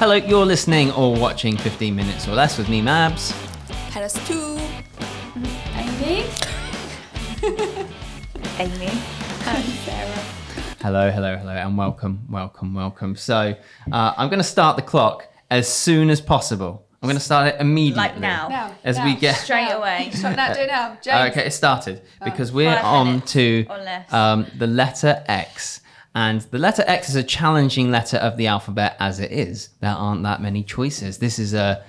Hello, you're listening or watching 15 Minutes or Less with me, Mabs. Parastoo. Amy. Amy. And Sarah. Hello, and welcome. So I'm going to start the clock as soon as possible. I'm going to start it immediately. Like now. We get... Straight away. Stop that, do it now. James. Okay, it started. Because we're on to the letter X. And the letter X is a challenging letter of the alphabet as it is. There aren't that many choices. This is a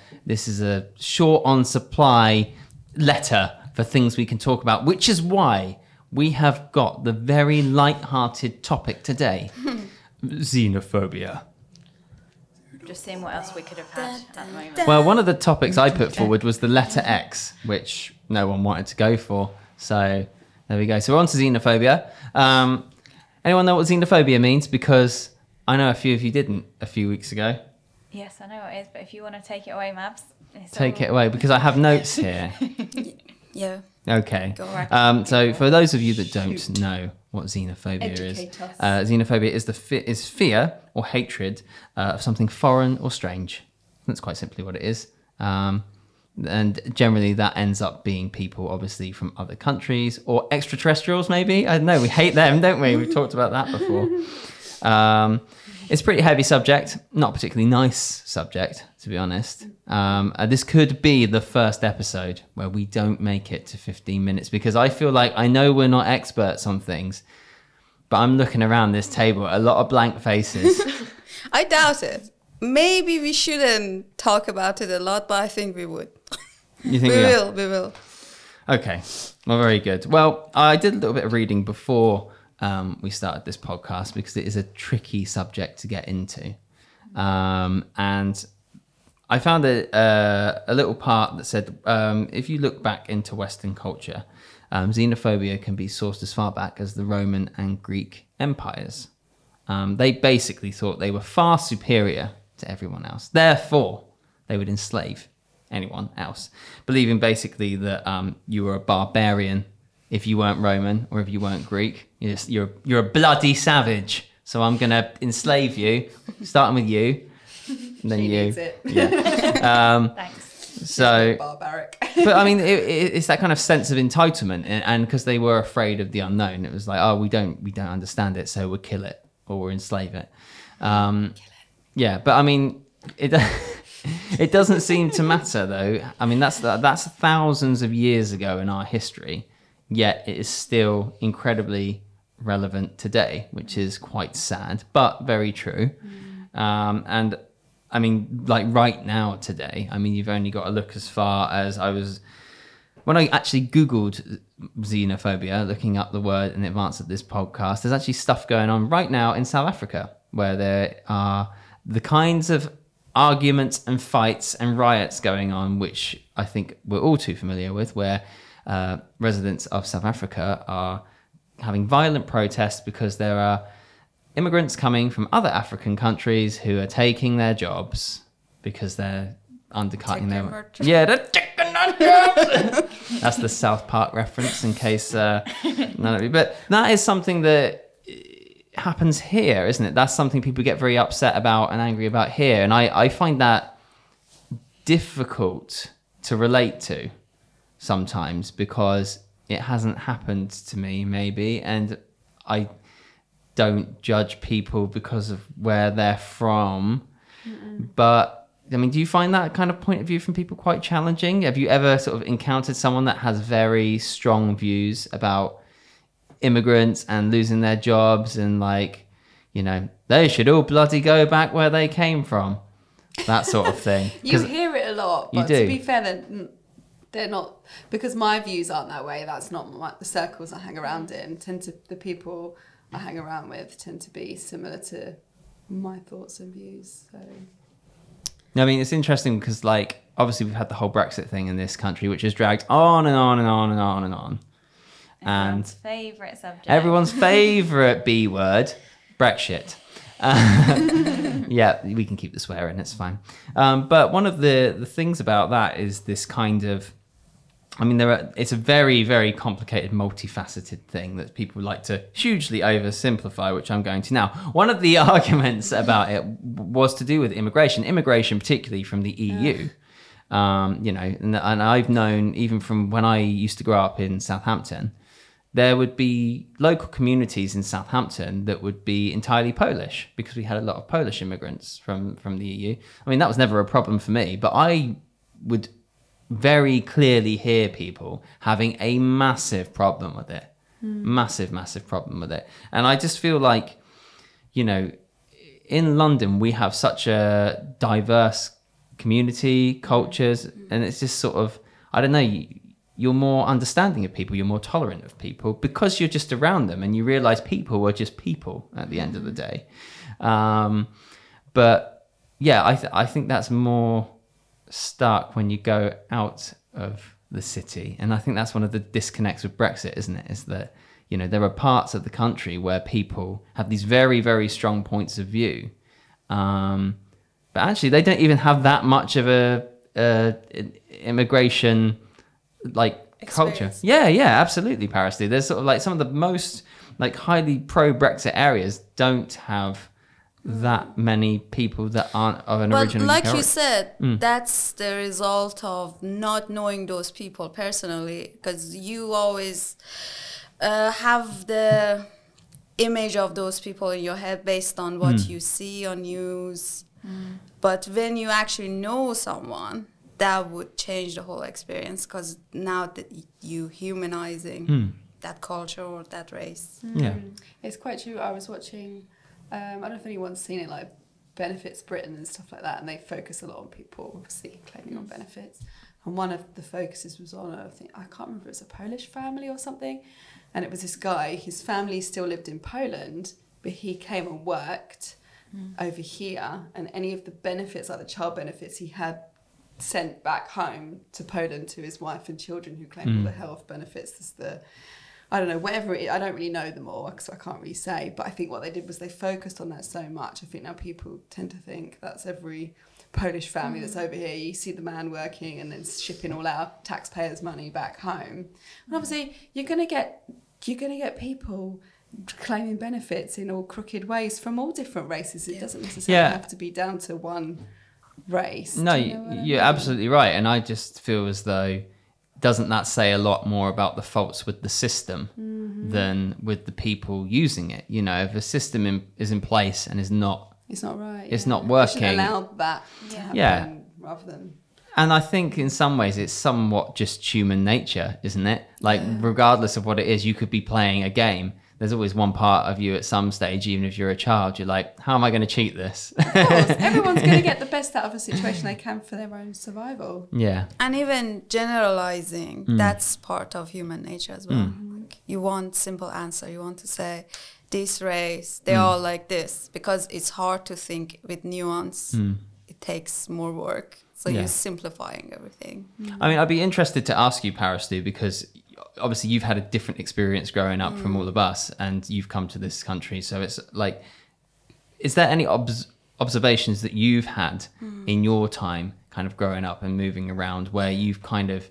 short on supply letter for things we can talk about, which is why we have got the very light-hearted topic today. Xenophobia. Just seeing what else we could have had at the moment. Well, one of the topics I put forward was the letter X, which no one wanted to go for. So there we go. So we're on to xenophobia. Anyone know what xenophobia means? Because I know a few of you didn't a few weeks ago. Yes, I know what it is, but if you want to take it away, Mabs. Take it away, because I have notes here. Yeah. Okay. So for those of you that don't know what xenophobia is, xenophobia is fear or hatred of something foreign or strange. That's quite simply what it is. And generally that ends up being people obviously from other countries or extraterrestrials maybe. I don't know, we hate them, don't we? We've talked about that before. It's a pretty heavy subject, not a particularly nice subject, to be honest. This could be the first episode where we don't make it to 15 minutes because I feel like I know we're not experts on things, but I'm looking around this table, a lot of blank faces. I doubt it. Maybe we shouldn't talk about it a lot, but I think we would. You think we will. Okay, well, very good. Well, I did a little bit of reading before we started this podcast because it is a tricky subject to get into. And I found a little part that said, if you look back into Western culture, xenophobia can be sourced as far back as the Roman and Greek empires. They basically thought they were far superior to everyone else. Therefore, they would enslave anyone else, believing basically that you were a barbarian if you weren't Roman or if you weren't Greek. You're a bloody savage. So I'm going to enslave you, starting with you, and then she you. Needs it. Yeah. Thanks. So barbaric. But I mean, it's that kind of sense of entitlement, and because they were afraid of the unknown, it was like, oh, we don't understand it, so we'll kill it or we'll enslave it. Kill it. Yeah, but I mean, it doesn't seem to matter though. I mean, that's thousands of years ago in our history. Yet it is still incredibly relevant today, which is quite sad, but very true. And I mean, like right now today, I mean, you've only got to look as far as when I actually Googled xenophobia, looking up the word in advance of this podcast, there's actually stuff going on right now in South Africa, where there are the kinds of arguments and fights and riots going on, which I think we're all too familiar with, where residents of South Africa are having violent protests because there are immigrants coming from other African countries who are taking their jobs because they're undercutting their... Yeah, they're taking our jobs! That's the South Park reference in case none of you... But that is something that happens here, isn't it? That's something people get very upset about and angry about here. And I find that difficult to relate to sometimes because it hasn't happened to me maybe, and I don't judge people because of where they're from. Mm-mm. But I mean, do you find that kind of point of view from people quite challenging? Have you ever sort of encountered someone that has very strong views about immigrants and losing their jobs and like, you know, they should all bloody go back where they came from, that sort of thing? You hear it a lot, but to be fair, then they're not, because my views aren't that way. That's not the circles I hang around in. The people I hang around with tend to be similar to my thoughts and views. So, I mean, it's interesting because, like, obviously we've had the whole Brexit thing in this country, which has dragged on and on and on and on and on. Everyone's favourite subject. Everyone's favourite B word, Brexit. Yeah, we can keep the swearing. It's fine. But one of the things about that is this kind of I mean, it's a very, very complicated, multifaceted thing that people like to hugely oversimplify, which I'm going to now. One of the arguments about it was to do with immigration, particularly from the EU. You know, and I've known even from when I used to grow up in Southampton, there would be local communities in Southampton that would be entirely Polish because we had a lot of Polish immigrants from the EU. I mean, that was never a problem for me, but I would very clearly hear people having a massive problem with it. Massive problem with it. And I just feel like, you know, in London, we have such a diverse community, cultures, and it's just sort of, I don't know, you're more understanding of people, you're more tolerant of people because you're just around them and you realize people are just people at the end of the day. But yeah, I think that's more stark when you go out of the city. And I think that's one of the disconnects with Brexit, isn't it? Is that, you know, there are parts of the country where people have these very, very strong points of view. But actually, they don't even have that much of an immigration culture. Yeah, absolutely, Parastoo. There's sort of like some of the most highly pro-Brexit areas don't have that many people that aren't of an original. But you said, that's the result of not knowing those people personally, because you always have the image of those people in your head based on what you see on news. But when you actually know someone, that would change the whole experience, because now that you humanizing that culture or that race. Yeah, it's quite true. I was watching, I don't know if anyone's seen it, Benefits Britain and stuff like that, and they focus a lot on people obviously claiming on benefits. And one of the focuses was on I can't remember if it was a Polish family or something, and it was this guy, his family still lived in Poland, but he came and worked over here, and any of the benefits, like the child benefits, he had sent back home to Poland to his wife and children, who claimed all the health benefits. There's the, I don't know, whatever it is, I don't really know them all, so I can't really say, but I think what they did was they focused on that so much. I think now people tend to think that's every Polish family that's over here. You see the man working and then shipping all our taxpayers' money back home. And obviously you're going to get people claiming benefits in all crooked ways from all different races. It doesn't necessarily have to be down to one race. No, you're absolutely right. And I just feel as though, doesn't that say a lot more about the faults with the system than with the people using it? You know, if a system is in place and is not... It's not right. It's not working. It should allow that to happen rather than... And I think in some ways it's somewhat just human nature, isn't it? Regardless of what it is, you could be playing a game. There's always one part of you at some stage, even if you're a child, you're like, how am I going to cheat this? Of course, everyone's going to get the best out of a situation they can for their own survival. Yeah. And even generalizing, that's part of human nature as well. You want simple answer. You want to say, this race, they're all like this, because it's hard to think with nuance. It takes more work. So you're simplifying everything. I mean, I'd be interested to ask you, Parastoo, because obviously you've had a different experience growing up from all of us, and you've come to this country. So it's like, is there any observations that you've had in your time kind of growing up and moving around, where you've kind of,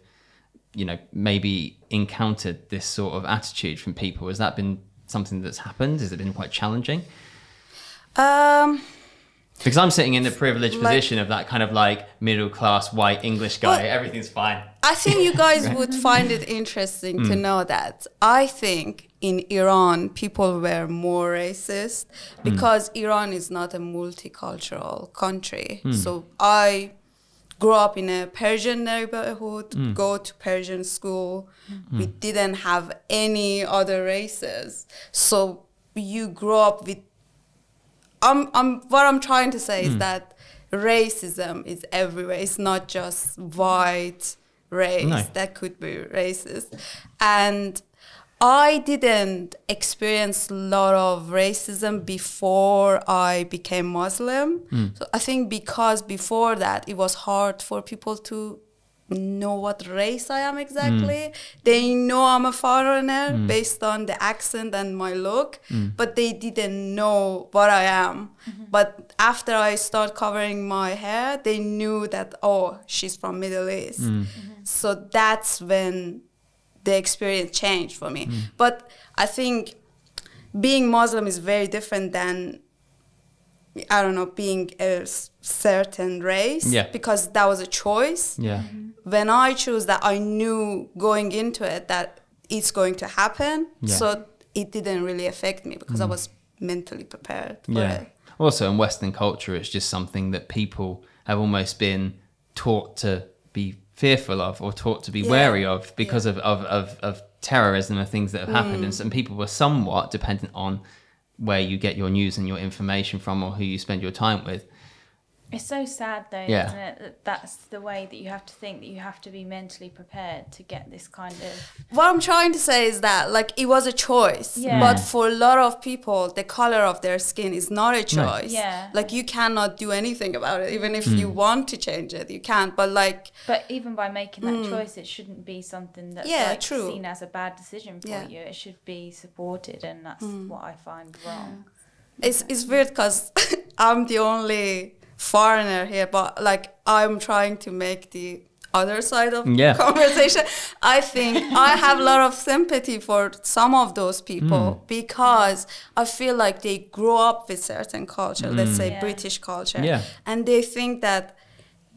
you know, maybe encountered this sort of attitude from people? Has that been something that's happened? Has it been quite challenging? Because I'm sitting in the privileged position of that kind of middle-class white English guy, everything's fine. I think you guys would find it interesting to know that. I think in Iran, people were more racist because Iran is not a multicultural country. So I grew up in a Persian neighborhood, go to Persian school. We didn't have any other races. So you grow up with... what I'm trying to say is that racism is everywhere. It's not just white race. No. That could be racist. And I didn't experience a lot of racism before I became Muslim. So I think because before that, it was hard for people to know what race I am exactly. Mm. They know I'm a foreigner based on the accent and my look, but they didn't know what I am. Mm-hmm. But after I start covering my hair, they knew that, oh, she's from Middle East. Mm-hmm. So that's when the experience changed for me. But I think being Muslim is very different than, I don't know, being a certain race, because that was a choice. Yeah. When I chose that, I knew going into it that it's going to happen. Yeah. So it didn't really affect me because I was mentally prepared for it. Also in Western culture, it's just something that people have almost been taught to be fearful of or taught to be wary of because of terrorism and things that have happened. And some people were somewhat dependent on where you get your news and your information from or who you spend your time with. It's so sad though, isn't it? That that's the way that you have to think, that you have to be mentally prepared to get this kind of... What I'm trying to say is that, like, it was a choice. Yeah. But for a lot of people, the color of their skin is not a choice. Yeah. Like, you cannot do anything about it. Even if you want to change it, you can't. But, like... But even by making that choice, it shouldn't be something that's seen as a bad decision for you. It should be supported, and that's what I find wrong. It's weird because I'm the only... foreigner here, but like I'm trying to make the other side of conversation. I think I have a lot of sympathy for some of those people because I feel like they grow up with certain culture, let's say British culture, and they think that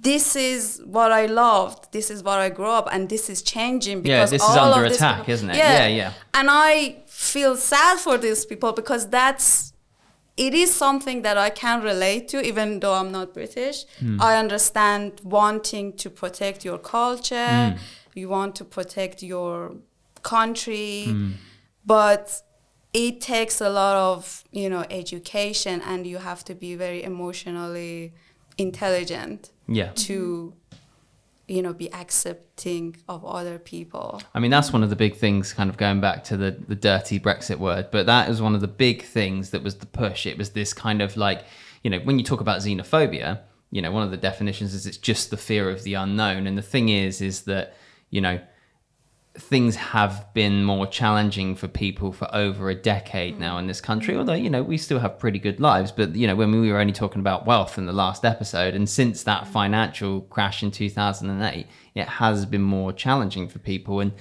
this is what I loved, this is what I grew up, and this is changing because this is under attack, isn't it? Yeah. And I feel sad for these people because that's it is something that I can relate to, even though I'm not British. I understand wanting to protect your culture. You want to protect your country. But it takes a lot of, you know, education, and you have to be very emotionally intelligent to, you know, be accepting of other people. I mean, that's one of the big things, kind of going back to the dirty Brexit word, but that is one of the big things that was the push. It was this kind of like, you know, when you talk about xenophobia, you know, one of the definitions is it's just the fear of the unknown. And the thing is that, you know, things have been more challenging for people for over a decade now in this country, although, you know, we still have pretty good lives. But, you know, when we were only talking about wealth in the last episode, and since that financial crash in 2008, it has been more challenging for people. And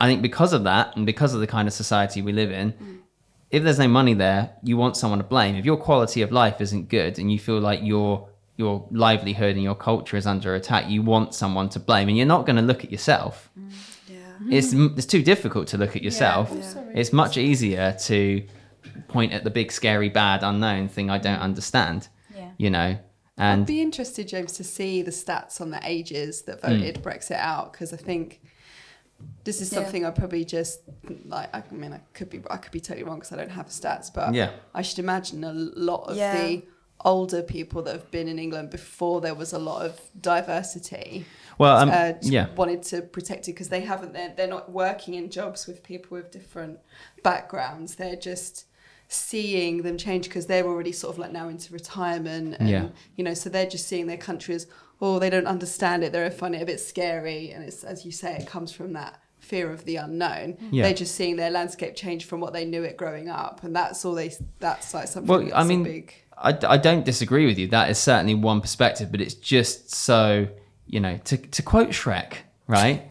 I think because of that, and because of the kind of society we live in, if there's no money there, you want someone to blame. If your quality of life isn't good and you feel like your livelihood and your culture is under attack, you want someone to blame, and you're not going to look at yourself. It's too difficult to look at yourself. It's much easier to point at the big, scary, bad, unknown thing I don't understand, you know. And I'd be interested, James, to see the stats on the ages that voted Brexit out, because I think this is something I probably just, like, I mean, I could be totally wrong because I don't have stats, but I should imagine a lot of the older people that have been in England before there was a lot of diversity wanted to protect it, because they haven't, they're not working in jobs with people with different backgrounds. They're just seeing them change because they're already sort of like now into retirement, and you know, so they're just seeing their country as, oh, they don't understand it, they find it a bit scary, and it's, as you say, it comes from that fear of the unknown. They're just seeing their landscape change from what they knew it growing up, and that's all that's like something big. I don't disagree with you. That is certainly one perspective, but it's just so, you know, to quote Shrek, right?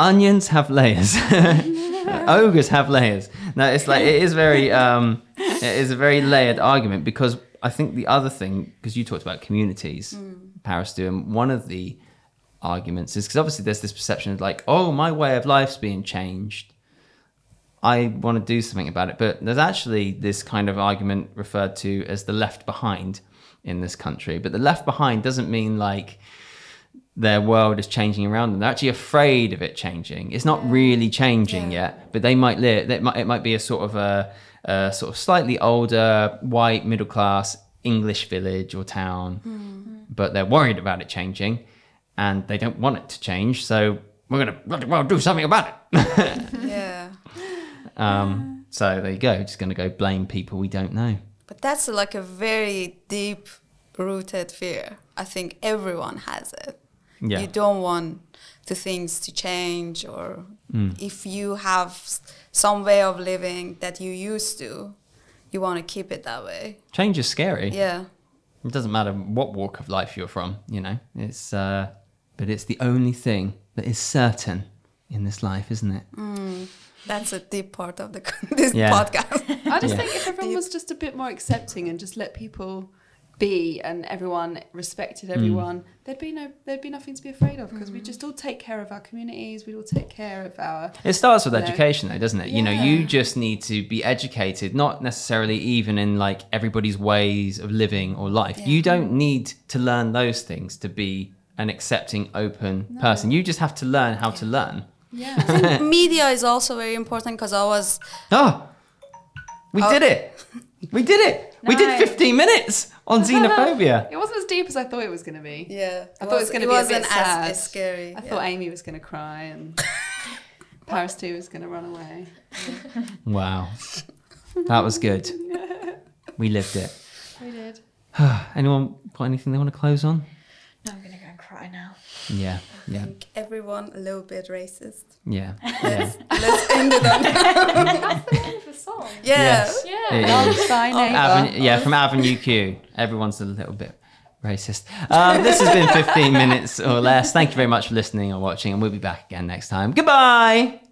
Onions have layers. Ogres have layers. No, it's like, it is very, it is a very layered argument, because I think the other thing, because you talked about communities, Parastoo, and one of the arguments is, because obviously there's this perception of like, oh, my way of life's being changed, I want to do something about it. But there's actually this kind of argument referred to as the left behind in this country. But the left behind doesn't mean like their world is changing around them. They're actually afraid of it changing. It's not really changing yet, but they might live. It might be a sort of a sort of slightly older, white, middle class English village or town, but they're worried about it changing, and they don't want it to change. So we're going to bloody well do something about it. So there you go, just going to go blame people we don't know. But that's like a very deep-rooted fear. I think everyone has it. Yeah. You don't want the things to change, or if you have some way of living that you used to, you want to keep it that way. Change is scary. Yeah. It doesn't matter what walk of life you're from, you know. It's but it's the only thing that is certain in this life, isn't it? That's a deep part of this podcast. I just think if everyone was just a bit more accepting and just let people be, and everyone respected everyone, there'd be nothing to be afraid of, because we just all take care of our communities, we all take care of our... It starts with education though, doesn't it? Yeah. You know, you just need to be educated, not necessarily even in like everybody's ways of living or life. Yeah. You don't need to learn those things to be an accepting, open person. You just have to learn how to learn. Yeah. I think media is also very important, because I was... We did it! No. We did 15 minutes on xenophobia. It wasn't as deep as I thought it was going to be. Yeah. I thought it was going to be a bit sad. As scary. I thought Amy was going to cry and Parastoo was going to run away. Wow. That was good. We lived it. We did. Anyone got anything they want to close on? No, I'm going to go and cry now. Yeah. Yeah. I think everyone a little bit racist. Yeah. Let's end it on. That's the end of the song. From Avenue Q. Everyone's a little bit racist. This has been 15 minutes or less. Thank you very much for listening or watching, and we'll be back again next time. Goodbye.